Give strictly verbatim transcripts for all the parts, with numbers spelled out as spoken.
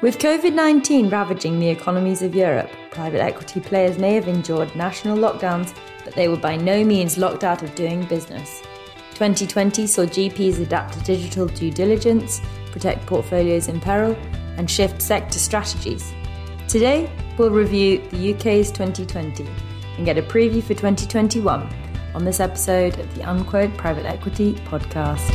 With COVID nineteen ravaging the economies of Europe, private equity players may have endured national lockdowns, but they were by no means locked out of doing business. twenty twenty saw G Ps adapt to digital due diligence, protect portfolios in peril, and shift sector strategies. Today, we'll review the U K's twenty twenty and get a preview for twenty twenty-one on this episode of the Unquote Private Equity Podcast.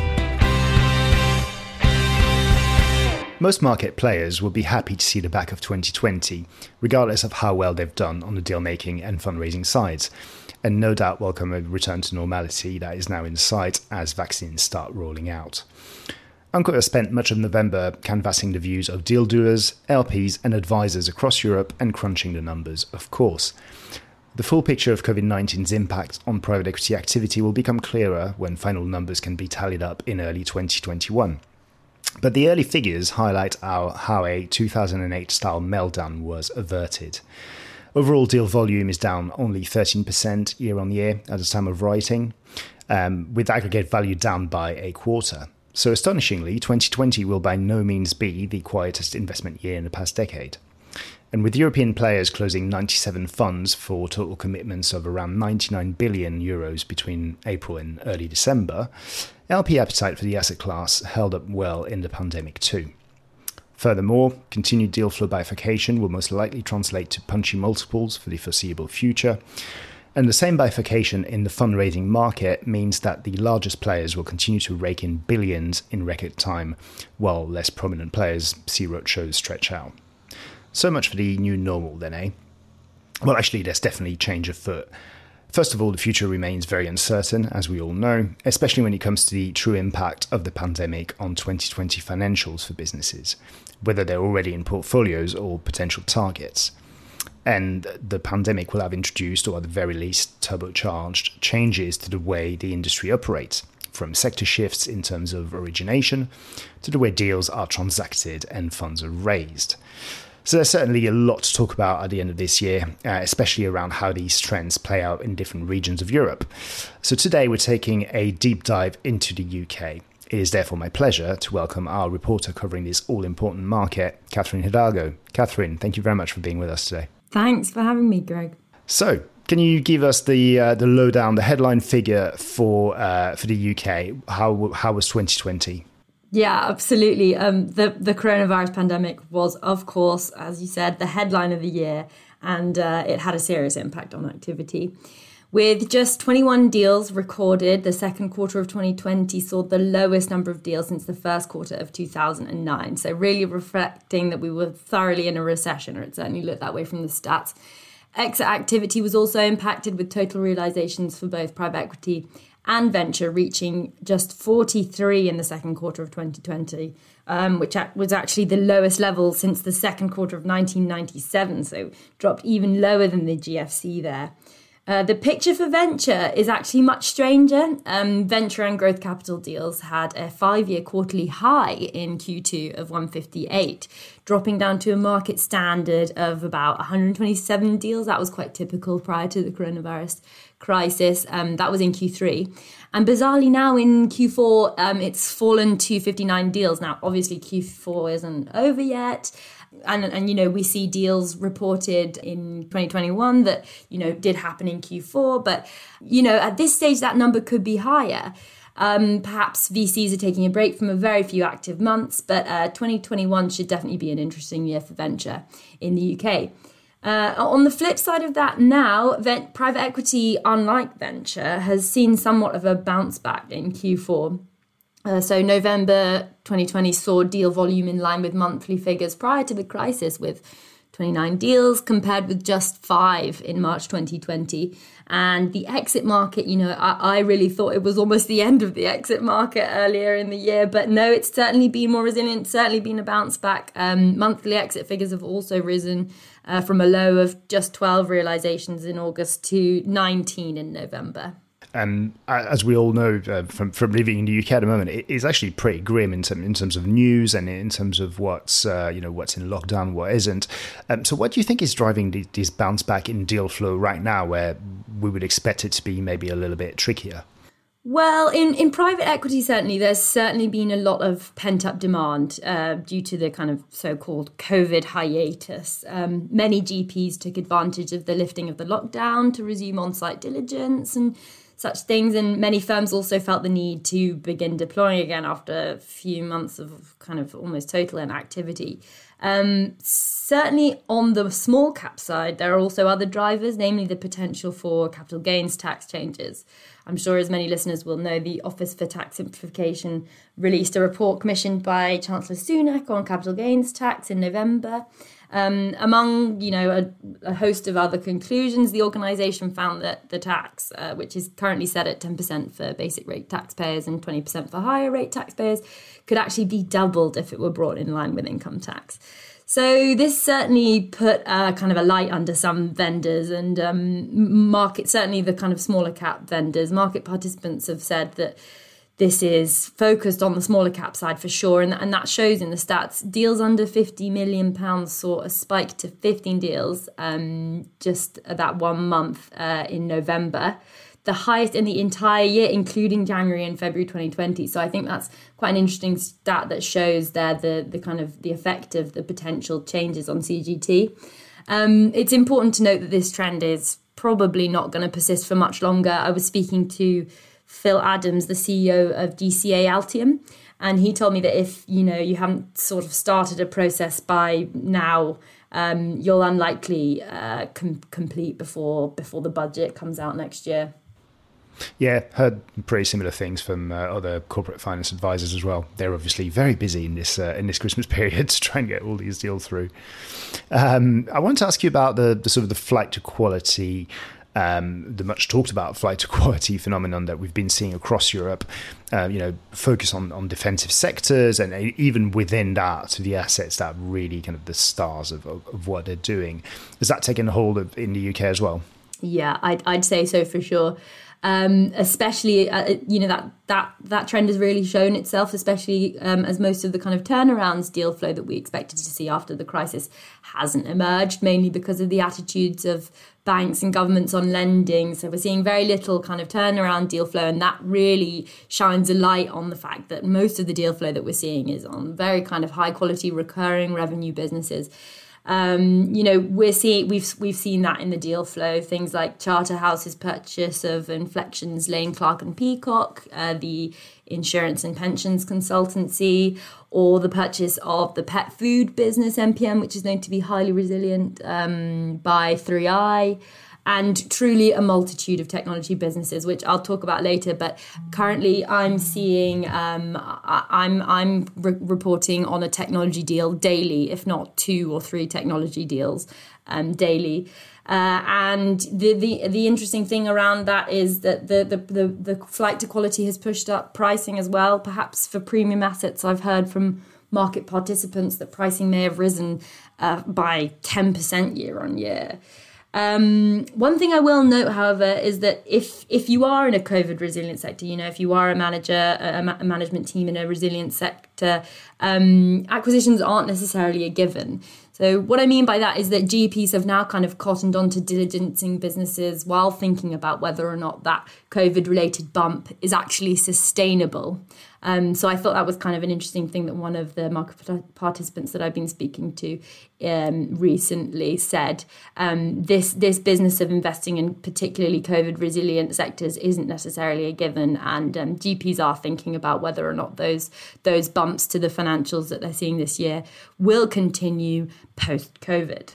Most market players would be happy to see the back of twenty twenty, regardless of how well they've done on the deal-making and fundraising sides, and no doubt welcome a return to normality that is now in sight as vaccines start rolling out. Unquote has spent much of November canvassing the views of deal-doers, L Ps and advisors across Europe and crunching the numbers, of course. The full picture of COVID nineteen's impact on private equity activity will become clearer when final numbers can be tallied up in early twenty twenty-one. But the early figures highlight how, how a two thousand eight-style meltdown was averted. Overall deal volume is down only thirteen percent year-on-year at the time of writing, um, with aggregate value down by a quarter. So astonishingly, twenty twenty will by no means be the quietest investment year in the past decade. And with European players closing ninety-seven funds for total commitments of around ninety-nine billion euros between April and early December, L P appetite for the asset class held up well in the pandemic too. Furthermore, continued deal flow bifurcation will most likely translate to punchy multiples for the foreseeable future, and the same bifurcation in the fundraising market means that the largest players will continue to rake in billions in record time, while less prominent players see roadshows stretch out. So much for the new normal then, eh? Well, actually, there's definitely change afoot. First of all, the future remains very uncertain, as we all know, especially when it comes to the true impact of the pandemic on twenty twenty financials for businesses, whether they're already in portfolios or potential targets. And the pandemic will have introduced, or at the very least turbocharged, changes to the way the industry operates, from sector shifts in terms of origination to the way deals are transacted and funds are raised. So there's certainly a lot to talk about at the end of this year, uh, especially around how these trends play out in different regions of Europe. So today we're taking a deep dive into the U K. It is therefore my pleasure to welcome our reporter covering this all-important market, Katharine Hidalgo. Katharine, thank you very much for being with us today. Thanks for having me, Greg. So can you give us the uh, the lowdown, the headline figure for uh, for the U K? How how was twenty twenty? Yeah, absolutely. Um, the, the coronavirus pandemic was, of course, as you said, the headline of the year, and uh, it had a serious impact on activity. With just twenty-one deals recorded, the second quarter of twenty twenty saw the lowest number of deals since the first quarter of two thousand nine. So really reflecting that we were thoroughly in a recession, or it certainly looked that way from the stats. Exit activity was also impacted, with total realizations for both private equity and venture reaching just forty-three in the second quarter of twenty twenty, um, which was actually the lowest level since the second quarter of nineteen ninety-seven, so dropped even lower than the G F C there. Uh, the picture for venture is actually much stranger. Um, venture and growth capital deals had a five-year quarterly high in Q two of one hundred fifty-eight, dropping down to a market standard of about one hundred twenty-seven deals. That was quite typical prior to the coronavirus crisis. Um, that was in Q three. And bizarrely now in Q four, um, it's fallen to fifty-nine deals. Now, obviously, Q four isn't over yet. And, and, you know, we see deals reported in twenty twenty-one that, you know, did happen in Q four. But, you know, at this stage, that number could be higher. Um, perhaps V Cs are taking a break from a very few active months, but uh, twenty twenty-one should definitely be an interesting year for venture in the U K. Uh, on the flip side of that now, vent- private equity, unlike venture, has seen somewhat of a bounce back in Q four. Uh, so November twenty twenty saw deal volume in line with monthly figures prior to the crisis, with twenty-nine deals compared with just five in March twenty twenty. And the exit market, you know, I, I really thought it was almost the end of the exit market earlier in the year. But no, it's certainly been more resilient, certainly been a bounce back. Um, monthly exit figures have also risen uh, from a low of just twelve realizations in August to nineteen in November. Um, as we all know uh, from from living in the U K at the moment, it is actually pretty grim in, term, in terms of news and in terms of what's uh, you know what's in lockdown, what isn't. Um, so, what do you think is driving the, this bounce back in deal flow right now, where we would expect it to be maybe a little bit trickier? Well, in, in private equity, certainly, there's certainly been a lot of pent-up demand uh, due to the kind of so-called COVID hiatus. Um, many G Ps took advantage of the lifting of the lockdown to resume on-site diligence and such things, and many firms also felt the need to begin deploying again after a few months of kind of almost total inactivity. Um, certainly on the small cap side, there are also other drivers, namely the potential for capital gains tax changes. I'm sure as many listeners will know, the Office for Tax Simplification released a report commissioned by Chancellor Sunak on capital gains tax in November. Um, among, you know, a, a host of other conclusions, the organisation found that the tax, uh, which is currently set at ten percent for basic rate taxpayers and twenty percent for higher rate taxpayers, could actually be doubled if it were brought in line with income tax. So this certainly put uh, kind of a light under some vendors and um, market, certainly the kind of smaller cap vendors. Market participants have said that this is focused on the smaller cap side for sure, and, and that shows in the stats. Deals under fifty million pounds saw a spike to fifteen deals um, just that one month uh, in November, the highest in the entire year, including January and February twenty twenty. So I think that's quite an interesting stat that shows there the, the kind of the effect of the potential changes on C G T. Um, it's important to note that this trend is probably not going to persist for much longer. I was speaking to Phil Adams, the C E O of D C A Altium, and he told me that if, you know, you haven't sort of started a process by now, um, you'll unlikely uh, com- complete before before the budget comes out next year. Yeah, heard pretty similar things from uh, other corporate finance advisors as well. They're obviously very busy in this uh, in this Christmas period to try and get all these deals through. Um, I want to ask you about the, the sort of the flight to quality. Um, the much talked about flight to quality phenomenon that we've been seeing across Europe, uh, you know, focus on, on defensive sectors, and even within that, to the assets that are really kind of the stars of, of, of what they're doing. Has that taken hold of, in the U K as well? Yeah, I'd, I'd say so for sure. Um, especially, uh, you know, that, that, that trend has really shown itself, especially um, as most of the kind of turnarounds deal flow that we expected to see after the crisis hasn't emerged, mainly because of the attitudes of banks and governments on lending. So we're seeing very little kind of turnaround deal flow, and that really shines a light on the fact that most of the deal flow that we're seeing is on very kind of high quality recurring revenue businesses. Um, you know, we're seeing we've we've seen that in the deal flow. Things like Charterhouse's purchase of Inflections Lane Clark and Peacock, uh, the insurance and pensions consultancy, or the purchase of the pet food business N P M, which is known to be highly resilient, um, by three I. And truly a multitude of technology businesses, which I'll talk about later. But currently, I'm seeing, um, I, I'm I'm re- reporting on a technology deal daily, if not two or three technology deals um, daily. Uh, and the, the the interesting thing around that is that the, the the the flight to quality has pushed up pricing as well. Perhaps for premium assets, I've heard from market participants that pricing may have risen uh, by ten percent year on year. Um, one thing I will note, however, is that if if you are in a COVID resilient sector, you know, if you are a manager, a, a management team in a resilient sector, um, acquisitions aren't necessarily a given. So what I mean by that is that G Ps have now kind of cottoned on to diligencing businesses while thinking about whether or not that COVID-related bump is actually sustainable. Um, so I thought that was kind of an interesting thing that one of the market participants that I've been speaking to um, recently said. Um, this this business of investing in particularly COVID-resilient sectors isn't necessarily a given, and um, G Ps are thinking about whether or not those those bumps to the financials that they're seeing this year will continue post-COVID.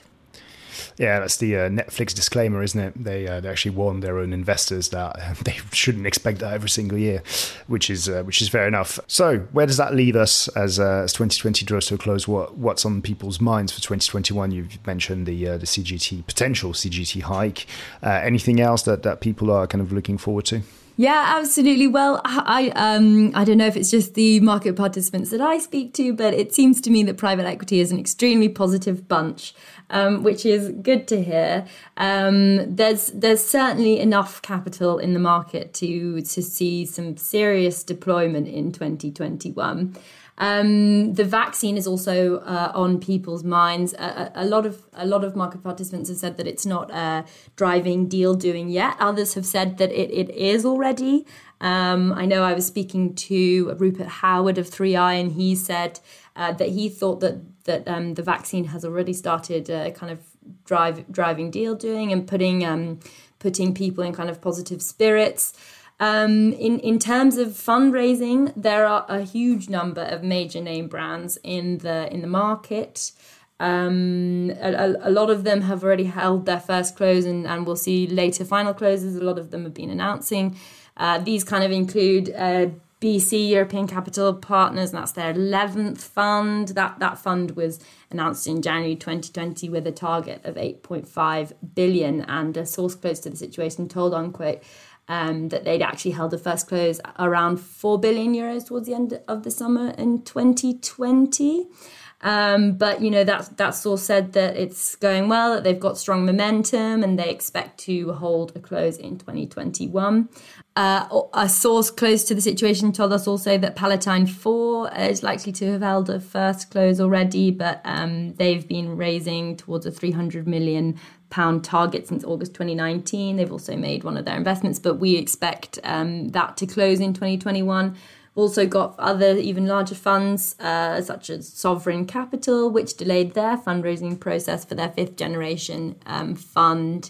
Yeah, that's the uh, Netflix disclaimer, isn't it? They uh, they actually warn their own investors that uh, they shouldn't expect that every single year, which is uh, which is fair enough. So where does that leave us as uh, as twenty twenty draws to a close? What what's on people's minds for twenty twenty-one? You've mentioned the uh, the C G T potential C G T hike. Uh, anything else that, that people are kind of looking forward to? Yeah, absolutely. Well, I um, I don't know if it's just the market participants that I speak to, but it seems to me that private equity is an extremely positive bunch, um, which is good to hear. Um, there's there's certainly enough capital in the market to to see some serious deployment in twenty twenty-one. Um, the vaccine is also uh, on people's minds. A, a, a lot of a lot of market participants have said that it's not uh, driving deal doing yet. Others have said that it, it is already. already. Um, I know I was speaking to Rupert Howard of three I, and he said uh, that he thought that that um, the vaccine has already started uh, kind of drive, driving deal doing and putting um, putting people in kind of positive spirits. Um, in, in terms of fundraising, there are a huge number of major name brands in the in the market. Um, a, a lot of them have already held their first close, and, and we'll see later final closes. A lot of them have been announcing. Uh, these kind of include uh, B C European Capital Partners, and that's their eleventh fund. That that fund was announced in January twenty twenty with a target of eight point five billion dollars, and a source close to the situation told Unquote um, that they'd actually held a first close around four billion euros towards the end of the summer in twenty twenty. Um, but, you know, that, that source said that it's going well, that they've got strong momentum, and they expect to hold a close in twenty twenty-one. Uh, a source close to the situation told us also that Palatine four is likely to have held a first close already, but um, they've been raising towards a three hundred million pounds target since August twenty nineteen. They've also made one of their investments, but we expect um, that to close in twenty twenty-one. Also got other even larger funds uh, such as Sovereign Capital, which delayed their fundraising process for their fifth generation um, fund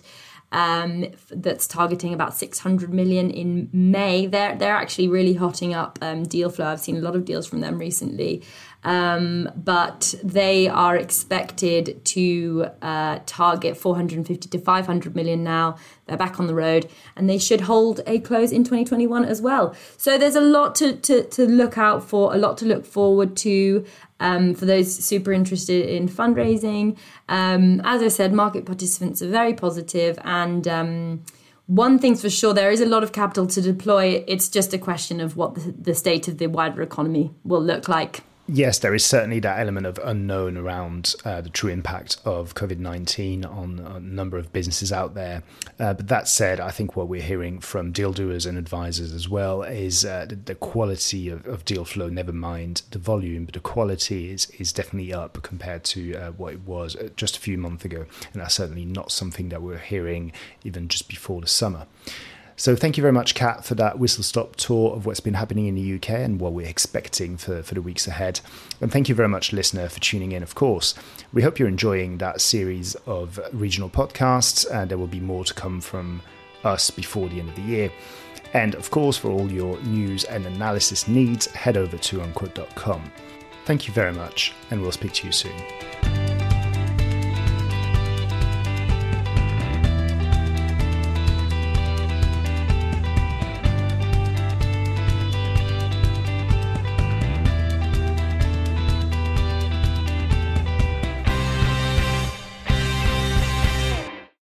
um, that's targeting about six hundred million in May. They're they're actually really hotting up um, deal flow. I've seen a lot of deals from them recently, um, but they are expected to uh, target four hundred fifty to five hundred million now. They're back on the road, and they should hold a close in twenty twenty-one as well. So there's a lot to, to, to look out for, a lot to look forward to um, for those super interested in fundraising. Um, as I said, market participants are very positive, and um, one thing's for sure, there is a lot of capital to deploy. It's just a question of what the, the state of the wider economy will look like. Yes, there is certainly that element of unknown around uh, the true impact of COVID nineteen on, on a number of businesses out there. Uh, but that said, I think what we're hearing from deal doers and advisors as well is uh, the, the quality of, of deal flow, never mind the volume, but the quality is, is definitely up compared to uh, what it was just a few months ago. And that's certainly not something that we're hearing even just before the summer. So thank you very much, Kat, for that whistle-stop tour of what's been happening in the U K and what we're expecting for, for the weeks ahead. And thank you very much, listener, for tuning in, of course. We hope you're enjoying that series of regional podcasts, and there will be more to come from us before the end of the year. And, of course, for all your news and analysis needs, head over to unquote dot com. Thank you very much, and we'll speak to you soon.